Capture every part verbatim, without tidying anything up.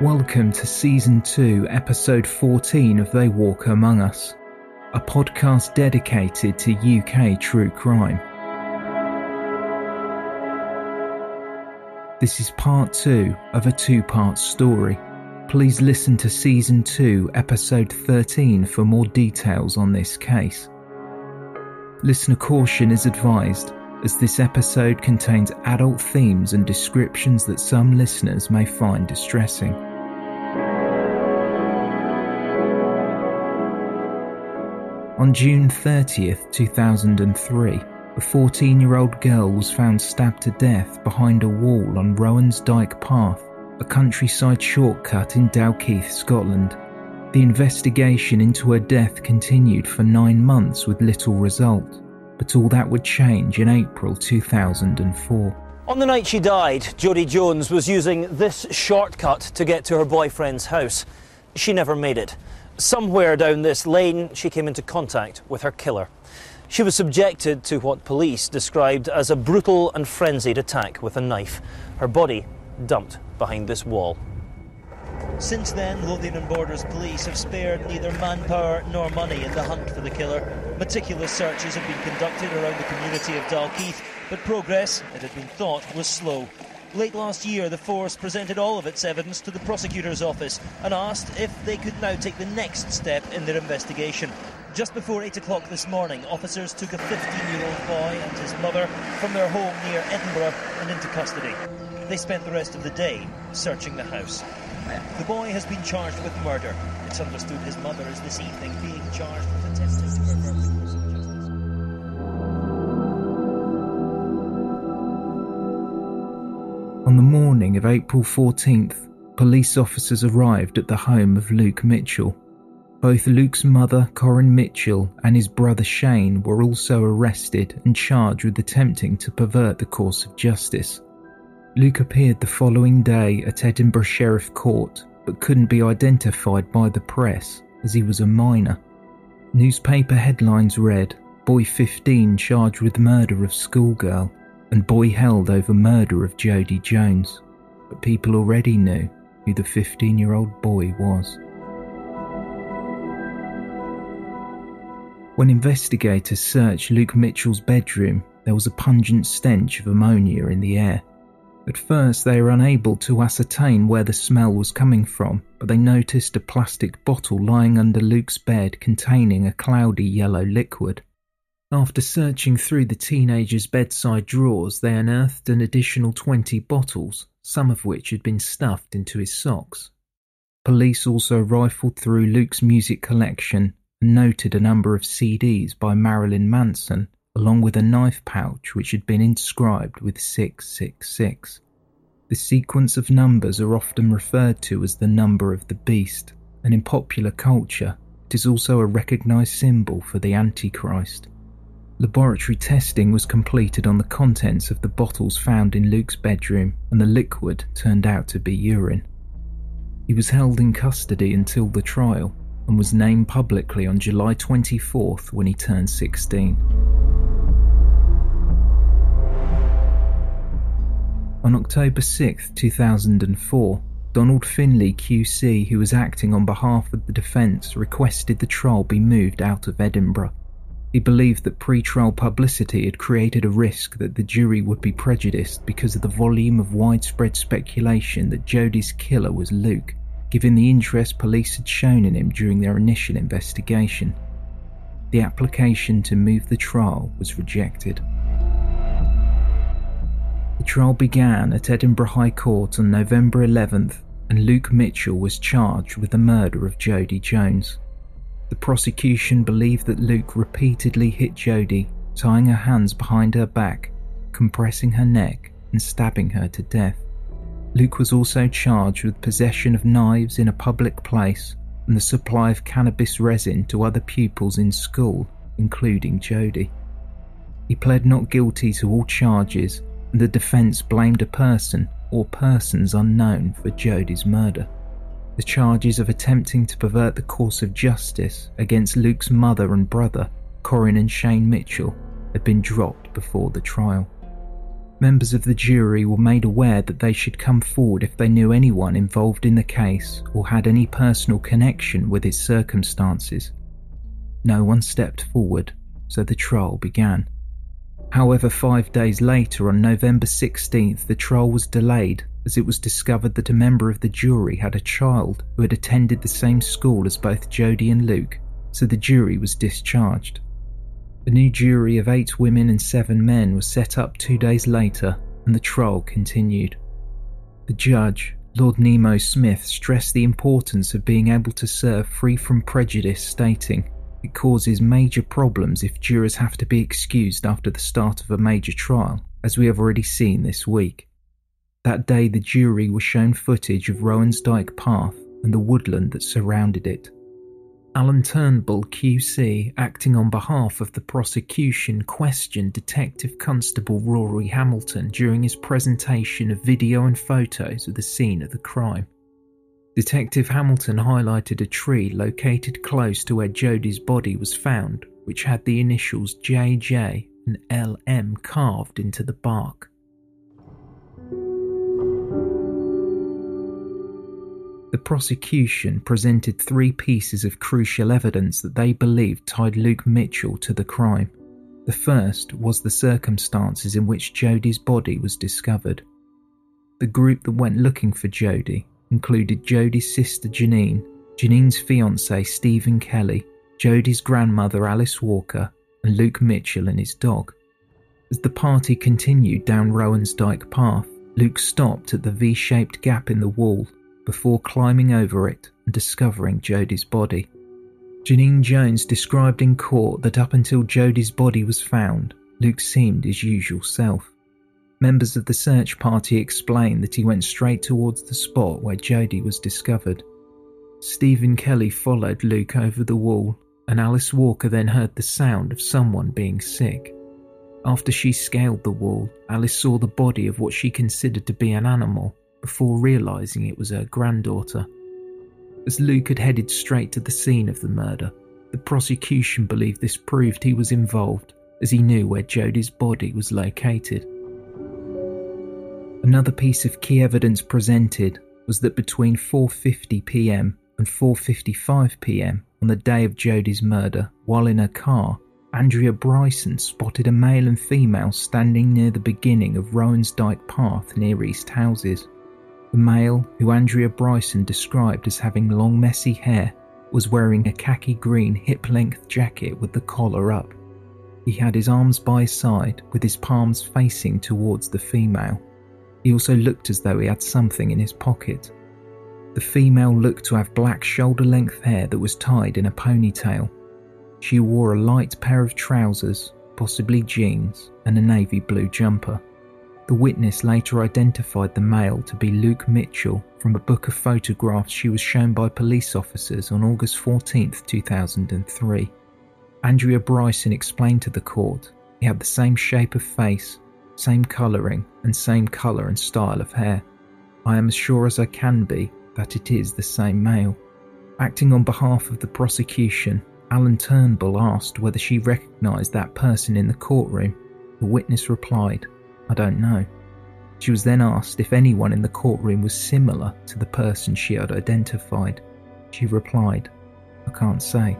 Welcome to Season two, Episode fourteen of They Walk Among Us, a podcast dedicated to U K true crime. This is part two of a two-part story. Please listen to Season two, Episode thirteen for more details on this case. Listener caution is advised, as this episode contains adult themes and descriptions that some listeners may find distressing. On June thirtieth, two thousand three, a fourteen-year-old girl was found stabbed to death behind a wall on Roan's Dyke Path, a countryside shortcut in Dalkeith, Scotland. The investigation into her death continued for nine months with little result, but all that would change in April two thousand four. On the night she died, Jodie Jones was using this shortcut to get to her boyfriend's house. She never made it. Somewhere down this lane, she came into contact with her killer. She was subjected to what police described as a brutal and frenzied attack with a knife. Her body dumped behind this wall. Since then, Lothian and Borders Police have spared neither manpower nor money in the hunt for the killer. Meticulous searches have been conducted around the community of Dalkeith, but progress, it had been thought, was slow. Late last year, the force presented all of its evidence to the prosecutor's office and asked if they could now take the next step in their investigation. Just before eight o'clock this morning, officers took a fifteen-year-old boy and his mother from their home near Edinburgh and into custody. They spent the rest of the day searching the house. The boy has been charged with murder. It's understood his mother is this evening being charged with attempted murder. On the morning of April fourteenth, police officers arrived at the home of Luke Mitchell. Both Luke's mother, Corinne Mitchell, and his brother Shane were also arrested and charged with attempting to pervert the course of justice. Luke appeared the following day at Edinburgh Sheriff Court, but couldn't be identified by the press as he was a minor. Newspaper headlines read, "Boy fifteen charged with murder of schoolgirl," and "Boy held over murder of Jodie Jones," but people already knew who the fifteen-year-old boy was. When investigators searched Luke Mitchell's bedroom, there was a pungent stench of ammonia in the air. At first, they were unable to ascertain where the smell was coming from, but they noticed a plastic bottle lying under Luke's bed containing a cloudy yellow liquid. After searching through the teenager's bedside drawers, they unearthed an additional twenty bottles, some of which had been stuffed into his socks. Police also rifled through Luke's music collection and noted a number of C Ds by Marilyn Manson, along with a knife pouch which had been inscribed with six six six. The sequence of numbers are often referred to as the number of the beast, and in popular culture, it is also a recognised symbol for the Antichrist. Laboratory testing was completed on the contents of the bottles found in Luke's bedroom, and the liquid turned out to be urine. He was held in custody until the trial, and was named publicly on July twenty-fourth when he turned sixteen. On October sixth, two thousand four, Donald Finlay Q C, who was acting on behalf of the defence, requested the trial be moved out of Edinburgh. He believed that pre-trial publicity had created a risk that the jury would be prejudiced because of the volume of widespread speculation that Jodie's killer was Luke, given the interest police had shown in him during their initial investigation. The application to move the trial was rejected. The trial began at Edinburgh High Court on November eleventh, and Luke Mitchell was charged with the murder of Jodie Jones. The prosecution believed that Luke repeatedly hit Jodie, tying her hands behind her back, compressing her neck, and stabbing her to death. Luke was also charged with possession of knives in a public place and the supply of cannabis resin to other pupils in school, including Jodie. He pled not guilty to all charges, and the defence blamed a person or persons unknown for Jodie's murder. The charges of attempting to pervert the course of justice against Luke's mother and brother, Corinne and Shane Mitchell, had been dropped before the trial. Members of the jury were made aware that they should come forward if they knew anyone involved in the case or had any personal connection with its circumstances. No one stepped forward, so the trial began. However, five days later, on November sixteenth, the trial was delayed as it was discovered that a member of the jury had a child who had attended the same school as both Jodie and Luke, so the jury was discharged. A new jury of eight women and seven men was set up two days later, and the trial continued. The judge, Lord Nimmo Smith, stressed the importance of being able to serve free from prejudice, stating, "It causes major problems if jurors have to be excused after the start of a major trial, as we have already seen this week." That day the jury was shown footage of Roan's Dyke Path and the woodland that surrounded it. Alan Turnbull Q C, acting on behalf of the prosecution, questioned Detective Constable Rory Hamilton during his presentation of video and photos of the scene of the crime. Detective Hamilton highlighted a tree located close to where Jodie's body was found, which had the initials J J and L M carved into the bark. The prosecution presented three pieces of crucial evidence that they believed tied Luke Mitchell to the crime. The first was the circumstances in which Jodie's body was discovered. The group that went looking for Jodie included Jodie's sister Janine, Janine's fiancé Stephen Kelly, Jodie's grandmother Alice Walker, and Luke Mitchell and his dog. As the party continued down Roan's Dyke Path, Luke stopped at the V-shaped gap in the wall before climbing over it and discovering Jodie's body. Janine Jones described in court that up until Jodie's body was found, Luke seemed his usual self. Members of the search party explained that he went straight towards the spot where Jodie was discovered. Stephen Kelly followed Luke over the wall, and Alice Walker then heard the sound of someone being sick. After she scaled the wall, Alice saw the body of what she considered to be an animal before realising it was her granddaughter. As Luke had headed straight to the scene of the murder, the prosecution believed this proved he was involved, as he knew where Jodie's body was located. Another piece of key evidence presented was that between four fifty p m and four fifty-five p m on the day of Jodie's murder, while in her car, Andrea Bryson spotted a male and female standing near the beginning of Roan's Dyke Path near East Houses. The male, who Andrea Bryson described as having long messy hair, was wearing a khaki green hip-length jacket with the collar up. He had his arms by his side with his palms facing towards the female. He also looked as though he had something in his pocket. The female looked to have black shoulder-length hair that was tied in a ponytail. She wore a light pair of trousers, possibly jeans, and a navy blue jumper. The witness later identified the male to be Luke Mitchell from a book of photographs she was shown by police officers on August fourteenth, two thousand three. Andrea Bryson explained to the court he had the same shape of face, same colouring and same colour and style of hair. I am as sure as I can be that it is the same male. Acting on behalf of the prosecution, Alan Turnbull asked whether she recognised that person in the courtroom. The witness replied, I don't know. She was then asked if anyone in the courtroom was similar to the person she had identified. She replied, I can't say.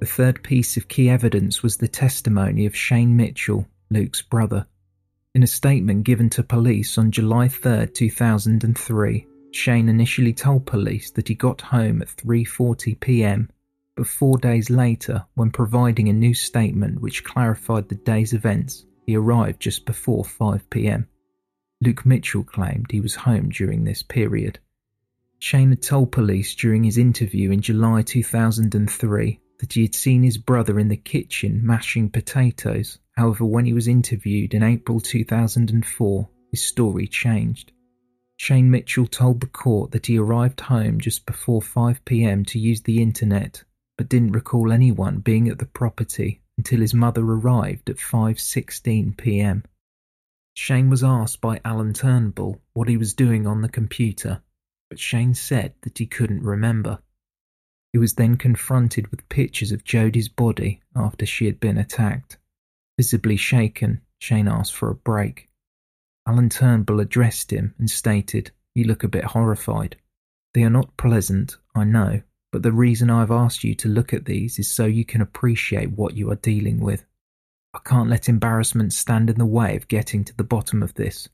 The third piece of key evidence was the testimony of Shane Mitchell, Luke's brother. In a statement given to police on July third, two thousand three, Shane initially told police that he got home at three forty p m, but four days later, when providing a new statement which clarified the day's events, he arrived just before five p m. Luke Mitchell claimed he was home during this period. Shane had told police during his interview in July two thousand three that he had seen his brother in the kitchen mashing potatoes. However, when he was interviewed in April two thousand four, his story changed. Shane Mitchell told the court that he arrived home just before five p m to use the internet, but didn't recall anyone being at the property until his mother arrived at five sixteen p m. Shane was asked by Alan Turnbull what he was doing on the computer, but Shane said that he couldn't remember. He was then confronted with pictures of Jodie's body after she had been attacked. Visibly shaken, Shane asked for a break. Alan Turnbull addressed him and stated, "You look a bit horrified. They are not pleasant, I know. But the reason I've asked you to look at these is so you can appreciate what you are dealing with. I can't let embarrassment stand in the way of getting to the bottom of this."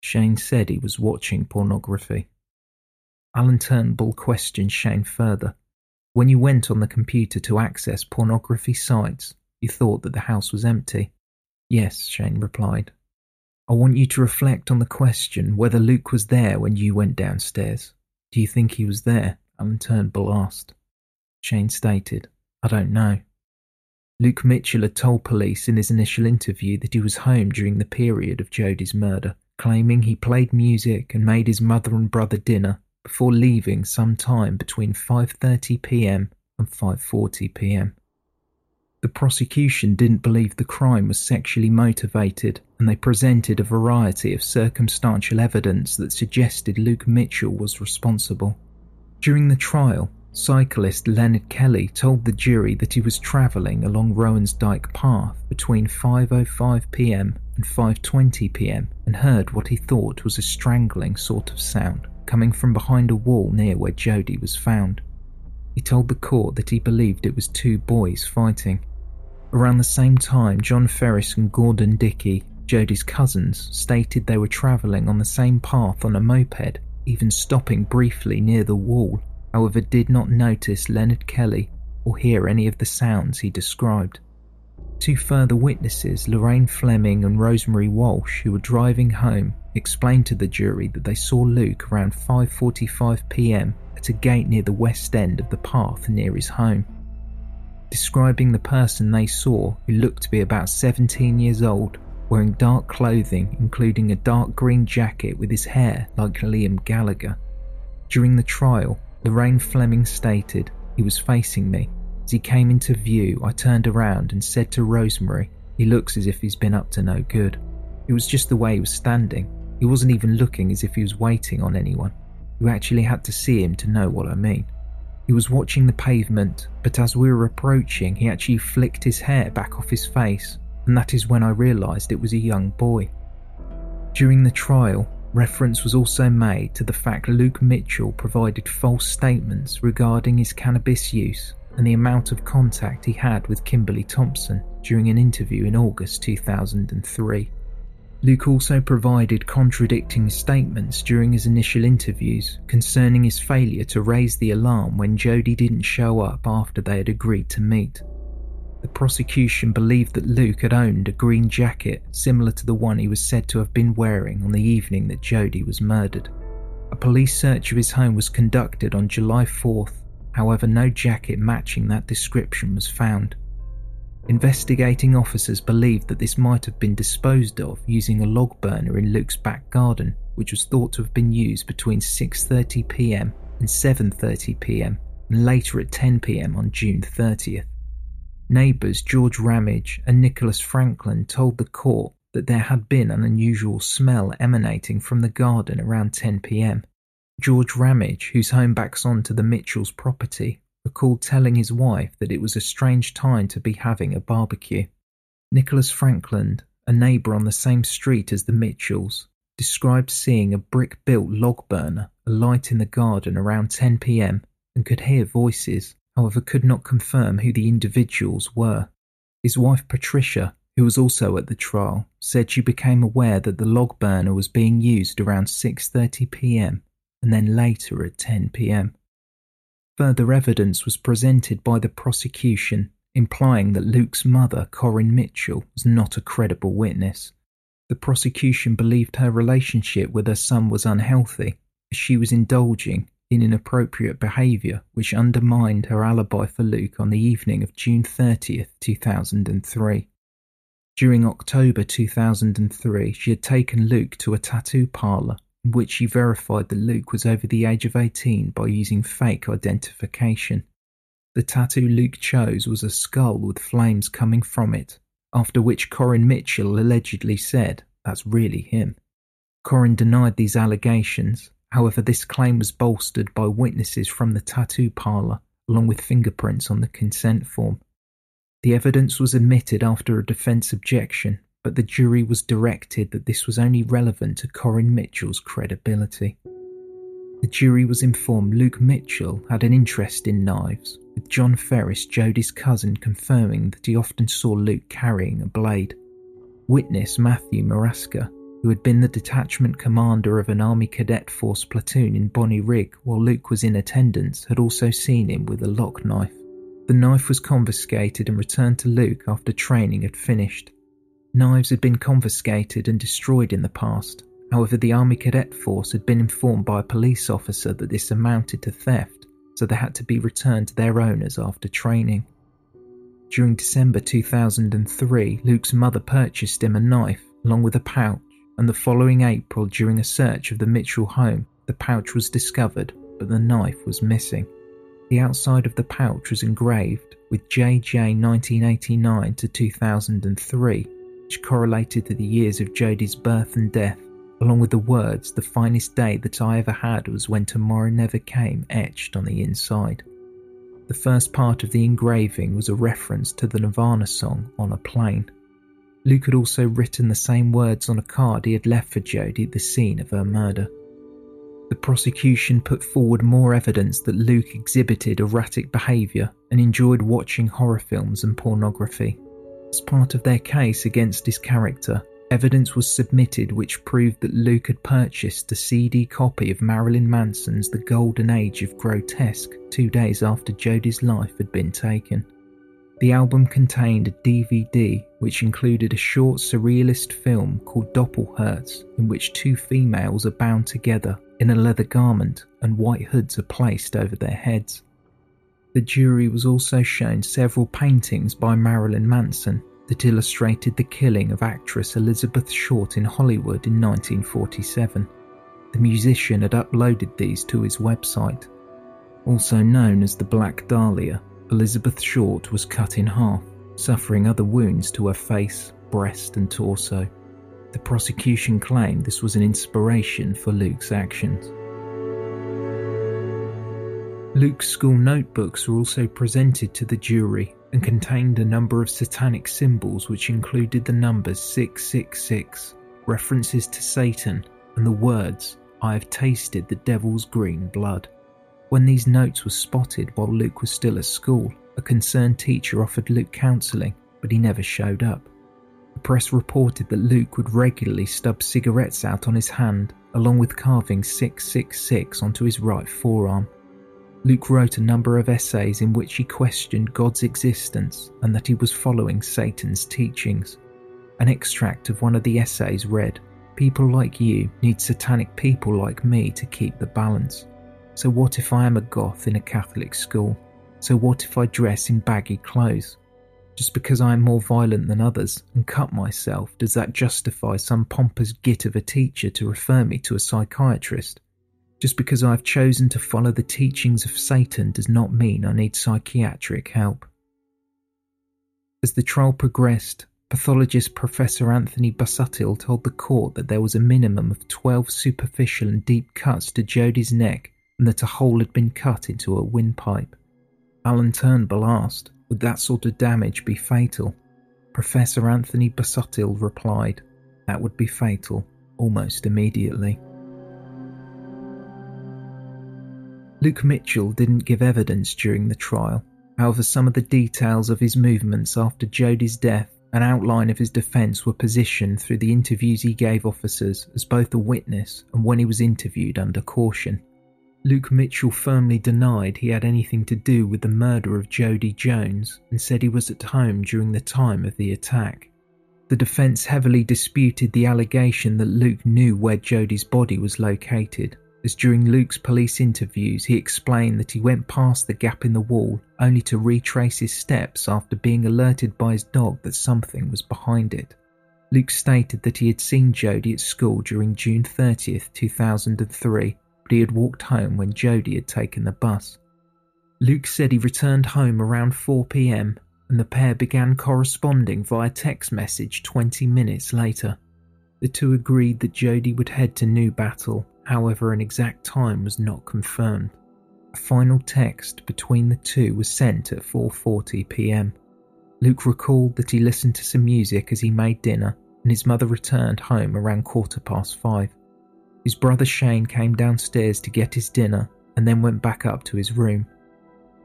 Shane said he was watching pornography. Alan Turnbull questioned Shane further. When you went on the computer to access pornography sites, you thought that the house was empty. Yes, Shane replied. I want you to reflect on the question whether Luke was there when you went downstairs. Do you think he was there? Alan Turnbull asked. Shane stated, I don't know. Luke Mitchell had told police in his initial interview that he was home during the period of Jodie's murder, claiming he played music and made his mother and brother dinner before leaving sometime between five thirty p m and five forty p m. The prosecution didn't believe the crime was sexually motivated, and they presented a variety of circumstantial evidence that suggested Luke Mitchell was responsible. During the trial, cyclist Leonard Kelly told the jury that he was travelling along Roan's Dyke Path between five oh five p m and five twenty p m and heard what he thought was a strangling sort of sound coming from behind a wall near where Jodie was found. He told the court that he believed it was two boys fighting. Around the same time, John Ferris and Gordon Dickey, Jodie's cousins, stated they were travelling on the same path on a moped, even stopping briefly near the wall, however did not notice Leonard Kelly or hear any of the sounds he described. Two further witnesses, Lorraine Fleming and Rosemary Walsh, who were driving home, explained to the jury that they saw Luke around five forty-five p m at a gate near the west end of the path near his home. Describing the person they saw, who looked to be about seventeen years old, wearing dark clothing including a dark green jacket with his hair like Liam Gallagher. During the trial, Lorraine Fleming stated, he was facing me. As he came into view, I turned around and said to Rosemary, he looks as if he's been up to no good. It was just the way he was standing. He wasn't even looking as if he was waiting on anyone. You actually had to see him to know what I mean. He was watching the pavement, but as we were approaching, he actually flicked his hair back off his face, and that is when I realised it was a young boy. During the trial, reference was also made to the fact Luke Mitchell provided false statements regarding his cannabis use and the amount of contact he had with Kimberly Thompson during an interview in August two thousand three. Luke also provided contradicting statements during his initial interviews concerning his failure to raise the alarm when Jodie didn't show up after they had agreed to meet. The prosecution believed that Luke had owned a green jacket similar to the one he was said to have been wearing on the evening that Jodie was murdered. A police search of his home was conducted on July fourth, however no jacket matching that description was found. Investigating officers believed that this might have been disposed of using a log burner in Luke's back garden, which was thought to have been used between six thirty p m and seven thirty p m and later at ten p m on June thirtieth. Neighbours George Ramage and Nicholas Franklin told the court that there had been an unusual smell emanating from the garden around ten p m. George Ramage, whose home backs onto the Mitchell's property, recalled telling his wife that it was a strange time to be having a barbecue. Nicholas Franklin, a neighbour on the same street as the Mitchells, described seeing a brick-built log burner alight in the garden around ten p m and could hear voices, however could not confirm who the individuals were. His wife Patricia, who was also at the trial, said she became aware that the log burner was being used around six thirty p m and then later at ten p m. Further evidence was presented by the prosecution, implying that Luke's mother, Corinne Mitchell, was not a credible witness. The prosecution believed her relationship with her son was unhealthy, as she was indulging in inappropriate behaviour which undermined her alibi for Luke on the evening of June thirtieth, two thousand three. During October two thousand three, she had taken Luke to a tattoo parlour in which she verified that Luke was over the age of eighteen by using fake identification. The tattoo Luke chose was a skull with flames coming from it, after which Corinne Mitchell allegedly said, "That's really him." Corinne denied these allegations, however this claim was bolstered by witnesses from the tattoo parlour, along with fingerprints on the consent form. The evidence was admitted after a defence objection, but the jury was directed that this was only relevant to Corinne Mitchell's credibility. The jury was informed Luke Mitchell had an interest in knives, with John Ferris, Jodie's cousin, confirming that he often saw Luke carrying a blade. Witness Matthew Maraska, who had been the detachment commander of an Army Cadet Force platoon in Bonny Rig while Luke was in attendance, had also seen him with a lock knife. The knife was confiscated and returned to Luke after training had finished. Knives had been confiscated and destroyed in the past, however the Army Cadet Force had been informed by a police officer that this amounted to theft, so they had to be returned to their owners after training. During December two thousand three, Luke's mother purchased him a knife along with a pouch, and the following April, during a search of the Mitchell home, the pouch was discovered, but the knife was missing. The outside of the pouch was engraved with J J nineteen eighty-nine to two thousand three, which correlated to the years of Jodie's birth and death, along with the words, "The finest day that I ever had was when tomorrow never came," etched on the inside. The first part of the engraving was a reference to the Nirvana song "On a Plane." Luke had also written the same words on a card he had left for Jodie at the scene of her murder. The prosecution put forward more evidence that Luke exhibited erratic behaviour and enjoyed watching horror films and pornography. As part of their case against his character, evidence was submitted which proved that Luke had purchased a C D copy of Marilyn Manson's The Golden Age of Grotesque two days after Jodie's life had been taken. The album contained a D V D which included a short surrealist film called Doppelherz, in which two females are bound together in a leather garment and white hoods are placed over their heads. The jury was also shown several paintings by Marilyn Manson that illustrated the killing of actress Elizabeth Short in Hollywood in nineteen forty-seven. The musician had uploaded these to his website. Also known as the Black Dahlia, Elizabeth Short was cut in half, suffering other wounds to her face, breast and torso. The prosecution claimed this was an inspiration for Luke's actions. Luke's school notebooks were also presented to the jury and contained a number of satanic symbols which included the numbers six six six, references to Satan, and the words, "I have tasted the devil's green blood." When these notes were spotted while Luke was still at school, a concerned teacher offered Luke counselling, but he never showed up. The press reported that Luke would regularly stub cigarettes out on his hand, along with carving six six six onto his right forearm. Luke wrote a number of essays in which he questioned God's existence and that he was following Satan's teachings. An extract of one of the essays read, "People like you need satanic people like me to keep the balance. So what if I am a goth in a Catholic school? So what if I dress in baggy clothes? Just because I am more violent than others and cut myself, does that justify some pompous git of a teacher to refer me to a psychiatrist? Just because I have chosen to follow the teachings of Satan does not mean I need psychiatric help. As the trial progressed, pathologist Professor Anthony Busuttil told the court that there was a minimum of twelve superficial and deep cuts to Jodie's neck and that a hole had been cut into her windpipe. Alan Turnbull asked, would that sort of damage be fatal? Professor Anthony Busuttil replied, that would be fatal almost immediately. Luke Mitchell didn't give evidence during the trial. However, some of the details of his movements after Jodie's death and outline of his defence were positioned through the interviews he gave officers as both a witness and when he was interviewed under caution. Luke Mitchell firmly denied he had anything to do with the murder of Jodie Jones and said he was at home during the time of the attack. The defence heavily disputed the allegation that Luke knew where Jodie's body was located, as during Luke's police interviews he explained that he went past the gap in the wall only to retrace his steps after being alerted by his dog that something was behind it. Luke stated that he had seen Jodie at school during June thirtieth, two thousand three, but he had walked home when Jodie had taken the bus. Luke said he returned home around four p m and the pair began corresponding via text message twenty minutes later. The two agreed that Jodie would head to New Battle, however an exact time was not confirmed. A final text between the two was sent at four forty p m. Luke recalled that he listened to some music as he made dinner and his mother returned home around quarter past five. His brother Shane came downstairs to get his dinner and then went back up to his room.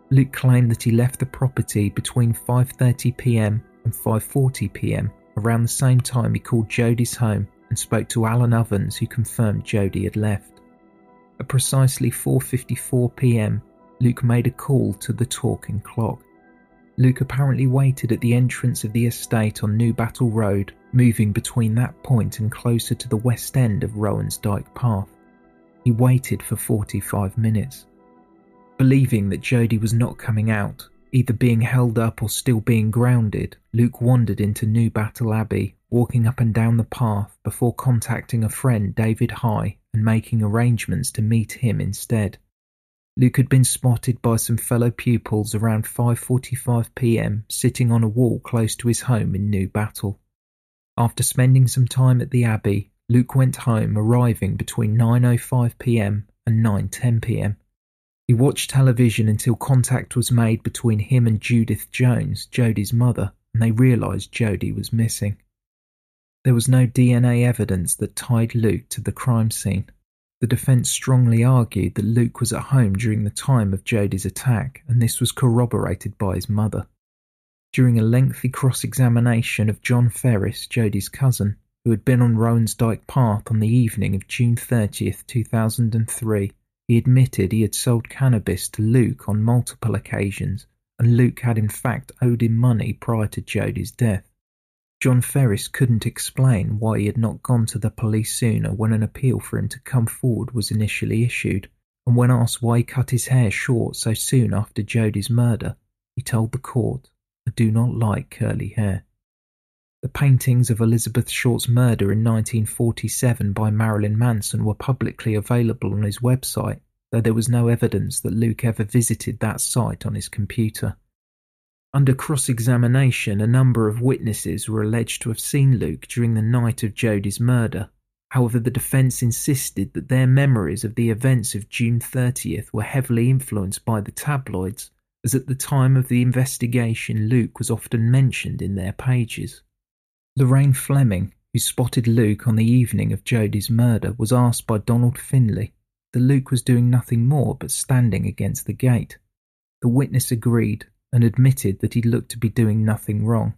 Luke claimed that he left the property between five thirty p m and five forty p m, around the same time he called Jodie's home and spoke to Alan Ovens, who confirmed Jodie had left. At precisely four fifty-four p m, Luke made a call to the talking clock. Luke apparently waited at the entrance of the estate on New Battle Road, moving between that point and closer to the west end of Roan's Dyke Path. He waited for forty-five minutes. Believing that Jodie was not coming out, either being held up or still being grounded, Luke wandered into New Battle Abbey, walking up and down the path before contacting a friend, David High, and making arrangements to meet him instead. Luke had been spotted by some fellow pupils around five forty-five p m sitting on a wall close to his home in New Battle. After spending some time at the Abbey, Luke went home, arriving between nine oh five p m and nine ten p m. He watched television until contact was made between him and Judith Jones, Jodie's mother, and they realised Jodie was missing. There was no D N A evidence that tied Luke to the crime scene. The defence strongly argued that Luke was at home during the time of Jodie's attack, and this was corroborated by his mother. During a lengthy cross-examination of John Ferris, Jodie's cousin, who had been on Roan's Dyke Path on the evening of June thirtieth, two thousand three, he admitted he had sold cannabis to Luke on multiple occasions, and Luke had in fact owed him money prior to Jodie's death. John Ferris couldn't explain why he had not gone to the police sooner when an appeal for him to come forward was initially issued, and when asked why he cut his hair short so soon after Jodie's murder, he told the court, "I do not like curly hair." The paintings of Elizabeth Short's murder in nineteen forty-seven by Marilyn Manson were publicly available on his website, though there was no evidence that Luke ever visited that site on his computer. Under cross-examination, a number of witnesses were alleged to have seen Luke during the night of Jodie's murder. However, the defence insisted that their memories of the events of June thirtieth were heavily influenced by the tabloids, as at the time of the investigation Luke was often mentioned in their pages. Lorraine Fleming, who spotted Luke on the evening of Jodie's murder, was asked by Donald Finlay that Luke was doing nothing more but standing against the gate. The witness agreed and admitted that he looked to be doing nothing wrong.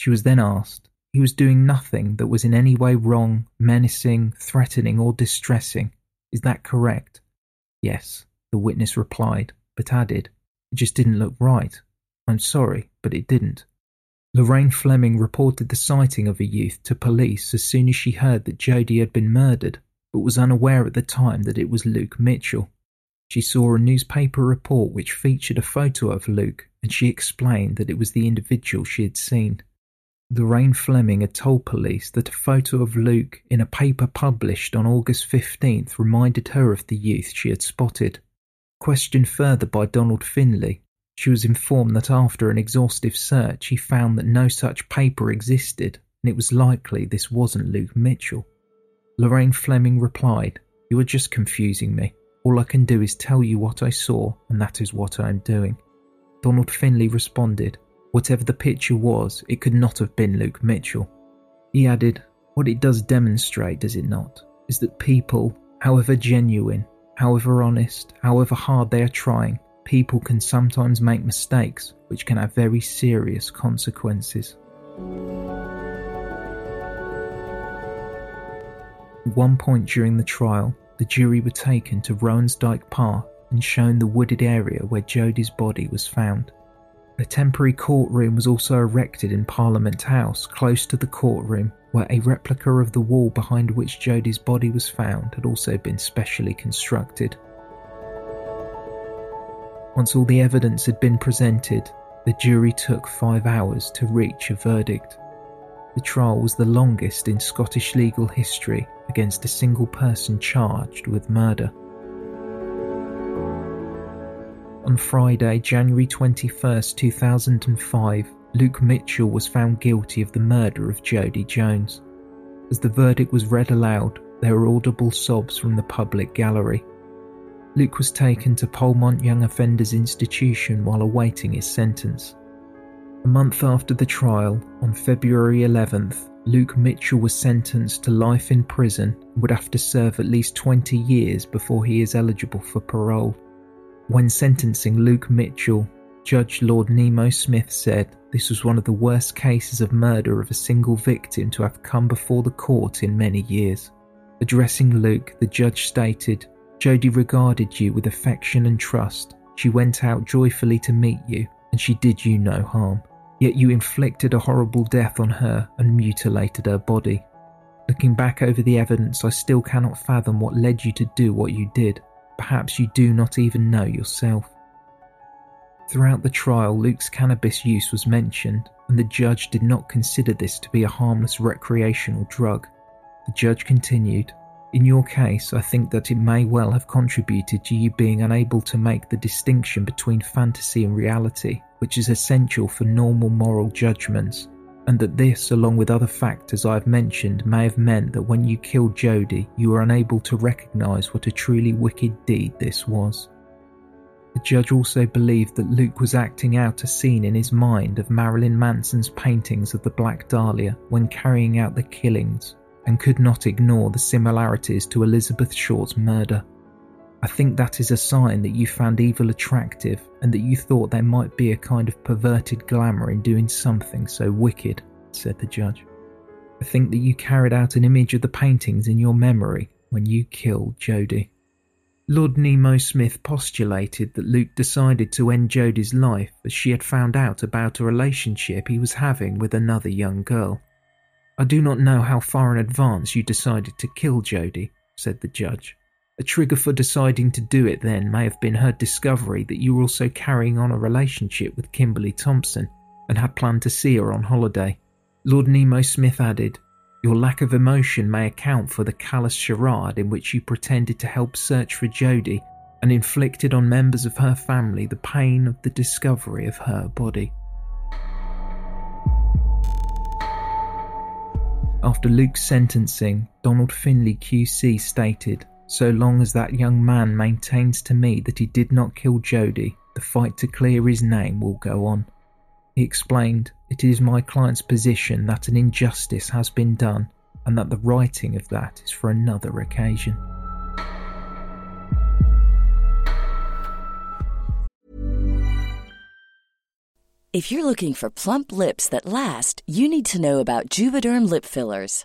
She was then asked, he was doing nothing that was in any way wrong, menacing, threatening or distressing. Is that correct? Yes, the witness replied, but added, it just didn't look right. I'm sorry, but it didn't. Lorraine Fleming reported the sighting of a youth to police as soon as she heard that Jodie had been murdered, but was unaware at the time that it was Luke Mitchell. She saw a newspaper report which featured a photo of Luke, and she explained that it was the individual she had seen. Lorraine Fleming had told police that a photo of Luke in a paper published on August fifteenth reminded her of the youth she had spotted. Questioned further by Donald Finlay, she was informed that after an exhaustive search he found that no such paper existed and it was likely this wasn't Luke Mitchell. Lorraine Fleming replied, "You are just confusing me. All I can do is tell you what I saw and that is what I am doing." Donald Finlay responded, "Whatever the picture was, it could not have been Luke Mitchell." He added, "What it does demonstrate, does it not, is that people, however genuine, however honest, however hard they are trying, people can sometimes make mistakes which can have very serious consequences." At one point during the trial, the jury were taken to Roan's Dyke Path and shown the wooded area where Jodie's body was found. A temporary courtroom was also erected in Parliament House, close to the courtroom, where a replica of the wall behind which Jodie's body was found had also been specially constructed. Once all the evidence had been presented, the jury took five hours to reach a verdict. The trial was the longest in Scottish legal history against a single person charged with murder. On Friday, January twenty-first, two thousand five, Luke Mitchell was found guilty of the murder of Jodie Jones. As the verdict was read aloud, there were audible sobs from the public gallery. Luke was taken to Polmont Young Offenders Institution while awaiting his sentence. A month after the trial, on February eleventh, Luke Mitchell was sentenced to life in prison and would have to serve at least twenty years before he is eligible for parole. When sentencing Luke Mitchell, Judge Lord Nimmo Smith said this was one of the worst cases of murder of a single victim to have come before the court in many years. Addressing Luke, the judge stated, "Jodie regarded you with affection and trust. She went out joyfully to meet you, and she did you no harm. Yet you inflicted a horrible death on her and mutilated her body. Looking back over the evidence, I still cannot fathom what led you to do what you did. Perhaps you do not even know yourself." Throughout the trial, Luke's cannabis use was mentioned, and the judge did not consider this to be a harmless recreational drug. The judge continued, "In your case, I think that it may well have contributed to you being unable to make the distinction between fantasy and reality, which is essential for normal moral judgments, and that this, along with other factors I have mentioned, may have meant that when you killed Jodie, you were unable to recognise what a truly wicked deed this was." The judge also believed that Luke was acting out a scene in his mind of Marilyn Manson's paintings of the Black Dahlia when carrying out the killings, and could not ignore the similarities to Elizabeth Short's murder. "I think that is a sign that you found evil attractive and that you thought there might be a kind of perverted glamour in doing something so wicked," said the judge. "I think that you carried out an image of the paintings in your memory when you killed Jodie." Lord Nimmo Smith postulated that Luke decided to end Jodie's life as she had found out about a relationship he was having with another young girl. "I do not know how far in advance you decided to kill Jodie," said the judge. "A trigger for deciding to do it then may have been her discovery that you were also carrying on a relationship with Kimberly Thompson and had planned to see her on holiday." Lord Nimmo Smith added, "Your lack of emotion may account for the callous charade in which you pretended to help search for Jodie and inflicted on members of her family the pain of the discovery of her body." After Luke's sentencing, Donald Finlay Q C stated, "So long as that young man maintains to me that he did not kill Jodie, the fight to clear his name will go on." He explained, "It is my client's position that an injustice has been done and that the righting of that is for another occasion." If you're looking for plump lips that last, you need to know about Juvederm lip fillers.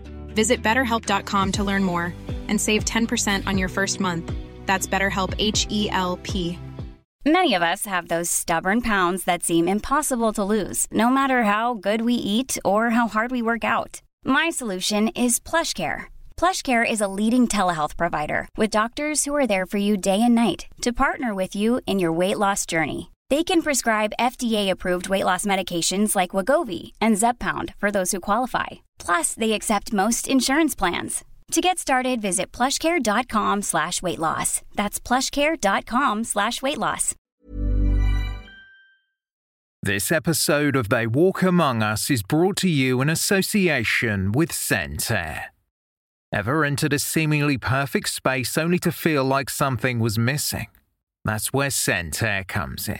Visit BetterHelp dot com to learn more and save ten percent on your first month. That's BetterHelp, H E L P. Many of us have those stubborn pounds that seem impossible to lose, no matter how good we eat or how hard we work out. My solution is PlushCare. PlushCare is a leading telehealth provider with doctors who are there for you day and night to partner with you in your weight loss journey. They can prescribe F D A-approved weight loss medications like Wegovy and Zepbound for those who qualify. Plus, they accept most insurance plans. To get started, visit plushcare.com slash weight loss. That's plushcare.com slash weight loss. This episode of They Walk Among Us is brought to you in association with ScentAir. Ever entered a seemingly perfect space only to feel like something was missing? That's where ScentAir comes in.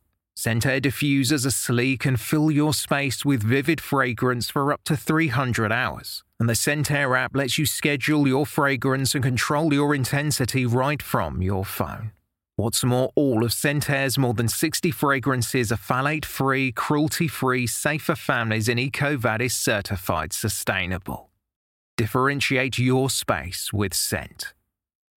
ScentAir diffusers are sleek and fill your space with vivid fragrance for up to three hundred hours. And the ScentAir app lets you schedule your fragrance and control your intensity right from your phone. What's more, all of ScentAir's more than sixty fragrances are phthalate-free, cruelty-free, safe for families and EcoVadis certified sustainable. Differentiate your space with scent.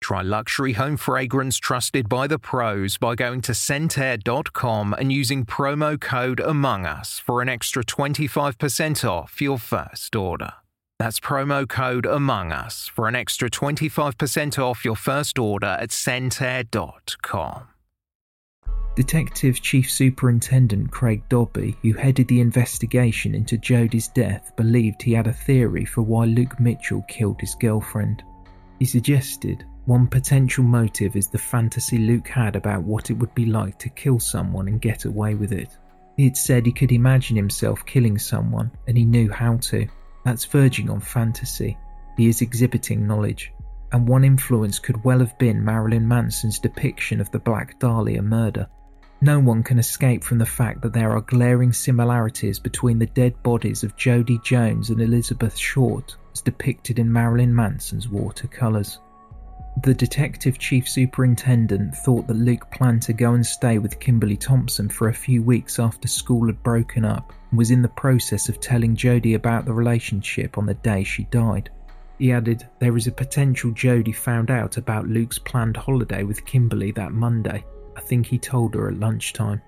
Try luxury home fragrance trusted by the pros by going to scent air dot com and using promo code AMONGUS for an extra twenty-five percent off your first order. That's promo code AMONGUS for an extra twenty-five percent off your first order at scent air dot com. Detective Chief Superintendent Craig Dobby, who headed the investigation into Jodie's death, believed he had a theory for why Luke Mitchell killed his girlfriend. He suggested one potential motive is the fantasy Luke had about what it would be like to kill someone and get away with it. He had said he could imagine himself killing someone, and he knew how to. That's verging on fantasy. He is exhibiting knowledge. And one influence could well have been Marilyn Manson's depiction of the Black Dahlia murder. No one can escape from the fact that there are glaring similarities between the dead bodies of Jodie Jones and Elizabeth Short as depicted in Marilyn Manson's watercolours. The Detective Chief Superintendent thought that Luke planned to go and stay with Kimberly Thompson for a few weeks after school had broken up and was in the process of telling Jodie about the relationship on the day she died. He added, there is a potential Jodie found out about Luke's planned holiday with Kimberly that Monday. I think he told her at lunchtime.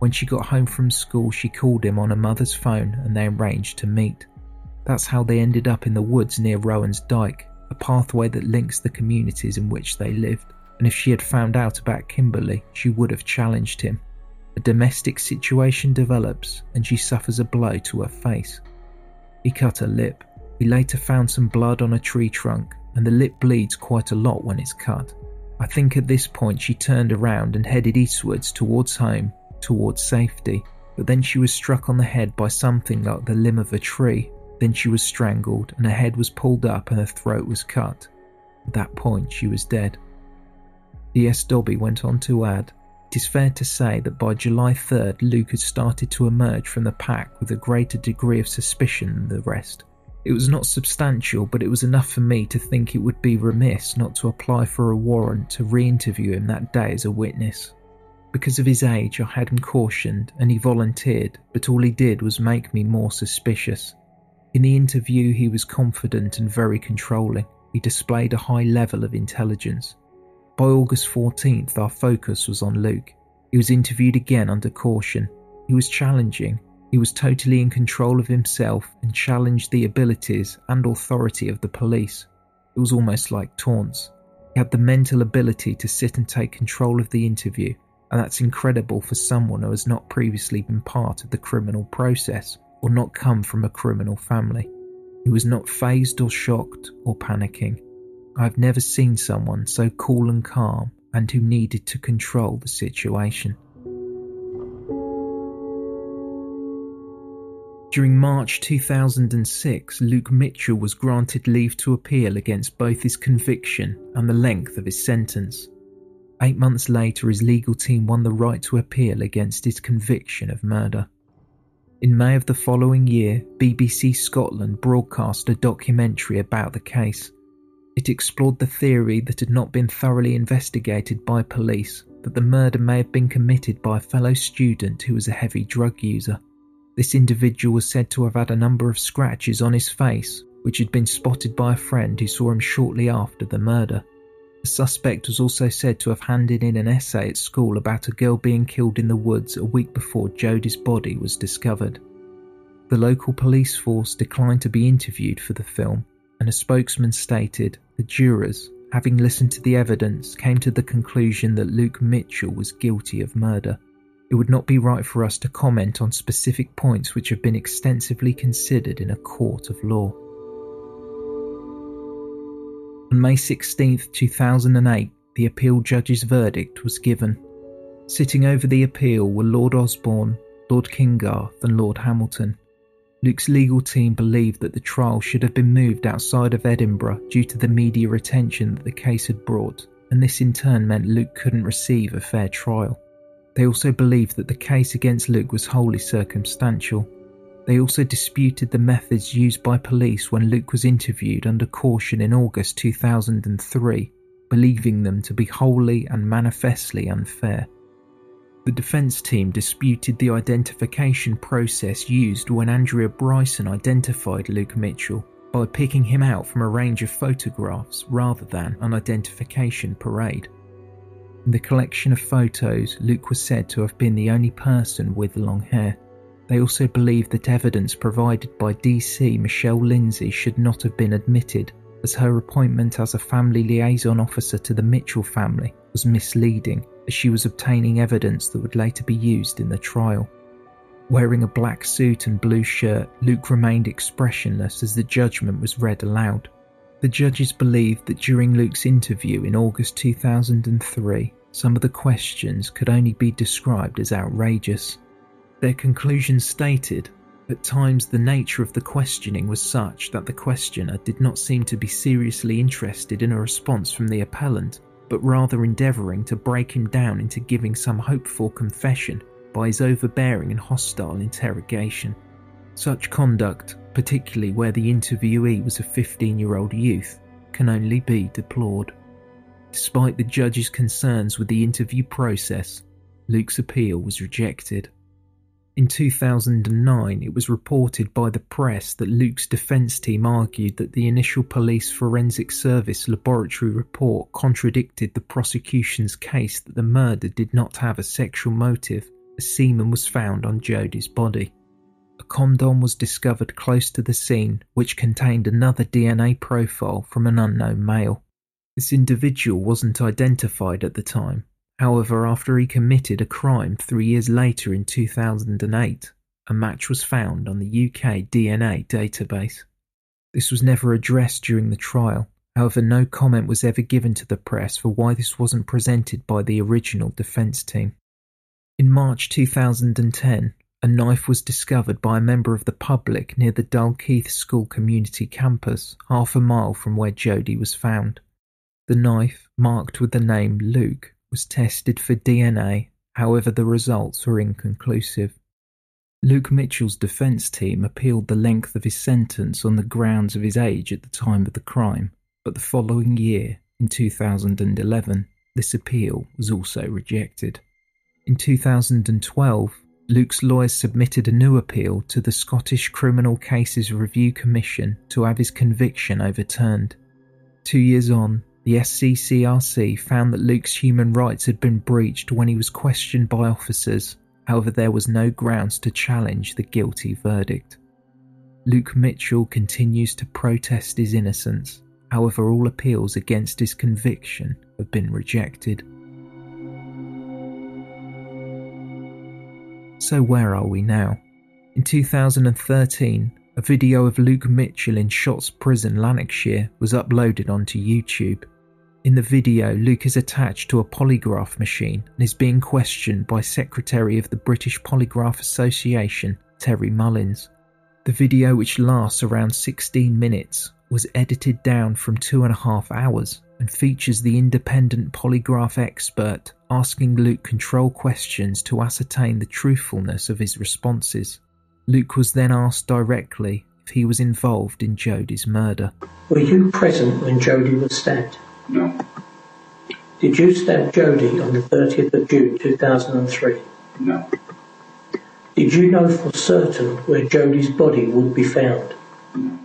When she got home from school, she called him on her mother's phone and they arranged to meet. That's how they ended up in the woods near Roan's Dyke, a pathway that links the communities in which they lived, and if she had found out about Kimberly, she would have challenged him. A domestic situation develops, and she suffers a blow to her face. He cut her lip. We later found some blood on a tree trunk, and the lip bleeds quite a lot when it's cut. I I think at this point she turned around and headed eastwards towards home, towards safety, but then she was struck on the head by something like the limb of a tree. Then she was strangled and her head was pulled up and her throat was cut. At that point she was dead. D S Dobby went on to add, "It is fair to say that by July third Luke had started to emerge from the pack with a greater degree of suspicion than the rest. It was not substantial, but it was enough for me to think it would be remiss not to apply for a warrant to re-interview him that day as a witness. Because of his age I had him cautioned and he volunteered, but all he did was make me more suspicious. In the interview he was confident and very controlling. He displayed a high level of intelligence. By August fourteenth our focus was on Luke. He was interviewed again under caution. He was challenging. He was totally in control of himself and challenged the abilities and authority of the police. It was almost like taunts. He had the mental ability to sit and take control of the interview, and that's incredible for someone who has not previously been part of the criminal process or not come from a criminal family. He was not phased or shocked or panicking. I have never seen someone so cool and calm and who needed to control the situation." During March two thousand six, Luke Mitchell was granted leave to appeal against both his conviction and the length of his sentence. Eight months later, his legal team won the right to appeal against his conviction of murder. In May of the following year, B B C Scotland broadcast a documentary about the case. It explored the theory that had not been thoroughly investigated by police, that the murder may have been committed by a fellow student who was a heavy drug user. This individual was said to have had a number of scratches on his face, which had been spotted by a friend who saw him shortly after the murder. The suspect was also said to have handed in an essay at school about a girl being killed in the woods a week before Jodie's body was discovered. The local police force declined to be interviewed for the film, and a spokesman stated, "The jurors, having listened to the evidence, came to the conclusion that Luke Mitchell was guilty of murder. It would not be right for us to comment on specific points which have been extensively considered in a court of law." On May sixteenth, two thousand eight, the appeal judge's verdict was given. Sitting over the appeal were Lord Osborne, Lord Kingarth and Lord Hamilton. Luke's legal team believed that the trial should have been moved outside of Edinburgh due to the media attention that the case had brought, and this in turn meant Luke couldn't receive a fair trial. They also believed that the case against Luke was wholly circumstantial. They also disputed the methods used by police when Luke was interviewed under caution in August two thousand three, believing them to be wholly and manifestly unfair. The defence team disputed the identification process used when Andrea Bryson identified Luke Mitchell by picking him out from a range of photographs rather than an identification parade. In the collection of photos, Luke was said to have been the only person with long hair. They also believed that evidence provided by D C Michelle Lindsay should not have been admitted, as her appointment as a family liaison officer to the Mitchell family was misleading, as she was obtaining evidence that would later be used in the trial. Wearing a black suit and blue shirt, Luke remained expressionless as the judgment was read aloud. The judges believed that during Luke's interview in August two thousand three, some of the questions could only be described as outrageous. Their conclusion stated, "At times the nature of the questioning was such that the questioner did not seem to be seriously interested in a response from the appellant, but rather endeavouring to break him down into giving some hopeful confession by his overbearing and hostile interrogation. Such conduct, particularly where the interviewee was a fifteen-year-old youth, can only be deplored." Despite the judge's concerns with the interview process, Luke's appeal was rejected. In two thousand nine, it was reported by the press that Luke's defence team argued that the initial police forensic service laboratory report contradicted the prosecution's case that the murder did not have a sexual motive, as semen was found on Jodie's body. A condom was discovered close to the scene, which contained another D N A profile from an unknown male. This individual wasn't identified at the time. However, after he committed a crime three years later in two thousand eight, a match was found on the U K D N A database. This was never addressed during the trial. However, no comment was ever given to the press for why this wasn't presented by the original defence team. In March two thousand ten, a knife was discovered by a member of the public near the Dalkeith School Community Campus, half a mile from where Jodie was found. The knife, marked with the name Luke, was tested for D N A, however the results were inconclusive. Luke Mitchell's defence team appealed the length of his sentence on the grounds of his age at the time of the crime, but the following year, in two thousand eleven, this appeal was also rejected. In two thousand twelve, Luke's lawyers submitted a new appeal to the Scottish Criminal Cases Review Commission to have his conviction overturned. Two years on, the S C C R C found that Luke's human rights had been breached when he was questioned by officers. However, there was no grounds to challenge the guilty verdict. Luke Mitchell continues to protest his innocence. However, all appeals against his conviction have been rejected. So where are we now? In two thousand thirteen, a video of Luke Mitchell in Shotts Prison, Lanarkshire, was uploaded onto YouTube. In the video, Luke is attached to a polygraph machine and is being questioned by Secretary of the British Polygraph Association, Terry Mullins. The video, which lasts around sixteen minutes, was edited down from two and a half hours and features the independent polygraph expert asking Luke control questions to ascertain the truthfulness of his responses. Luke was then asked directly if he was involved in Jodie's murder. Were you present when Jodie was stabbed? No. Did you stab Jodie on the thirtieth of June two thousand three? No. Did you know for certain where Jodie's body would be found? No.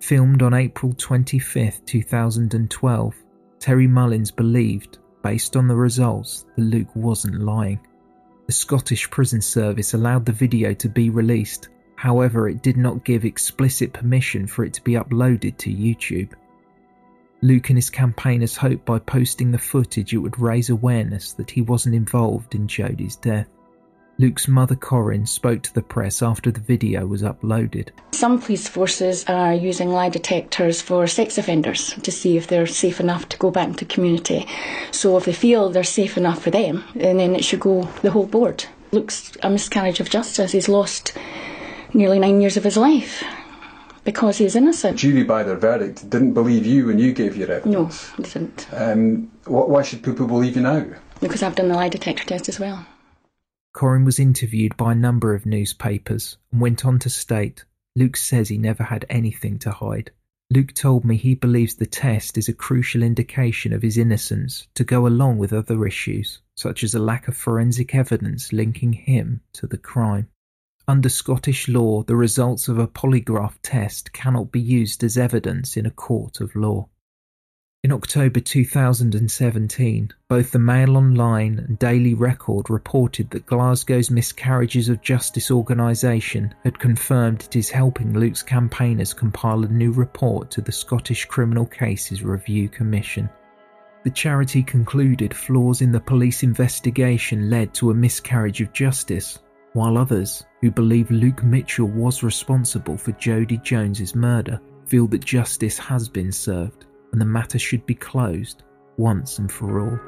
Filmed on April twenty-fifth, two thousand twelve, Terry Mullins believed, based on the results, that Luke wasn't lying. The Scottish Prison Service allowed the video to be released, however it did not give explicit permission for it to be uploaded to YouTube. Luke and his campaigners hoped by posting the footage it would raise awareness that he wasn't involved in Jodie's death. Luke's mother Corinne spoke to the press after the video was uploaded. Some police forces are using lie detectors for sex offenders to see if they're safe enough to go back into community. So if they feel they're safe enough for them, then it should go the whole board. Luke's a miscarriage of justice. He's lost nearly nine years of his life. Because he's innocent. The jury, by their verdict, didn't believe you when you gave your evidence. No, they didn't. Um, wh- why should people believe you now? Because I've done the lie detector test as well. Corinne was interviewed by a number of newspapers and went on to state, Luke says he never had anything to hide. Luke told me he believes the test is a crucial indication of his innocence to go along with other issues, such as a lack of forensic evidence linking him to the crime. Under Scottish law, the results of a polygraph test cannot be used as evidence in a court of law. In October two thousand seventeen, both the Mail Online and Daily Record reported that Glasgow's Miscarriages of Justice organisation had confirmed it is helping Luke's campaigners compile a new report to the Scottish Criminal Cases Review Commission. The charity concluded flaws in the police investigation led to a miscarriage of justice, while others, who believe Luke Mitchell was responsible for Jodie Jones's murder, feel that justice has been served and the matter should be closed once and for all.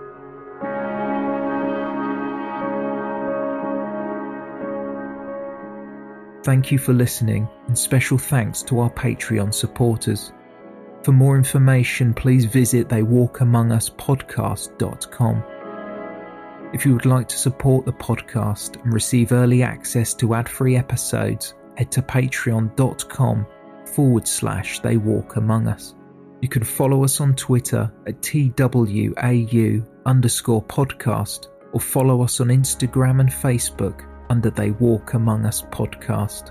Thank you for listening, and special thanks to our Patreon supporters. For more information, please visit they walk among us podcast dot com. If you would like to support the podcast and receive early access to ad-free episodes, head to patreon.com forward slash They Walk Among Us. You can follow us on Twitter at TWAU underscore podcast or follow us on Instagram and Facebook under They Walk Among Us podcast.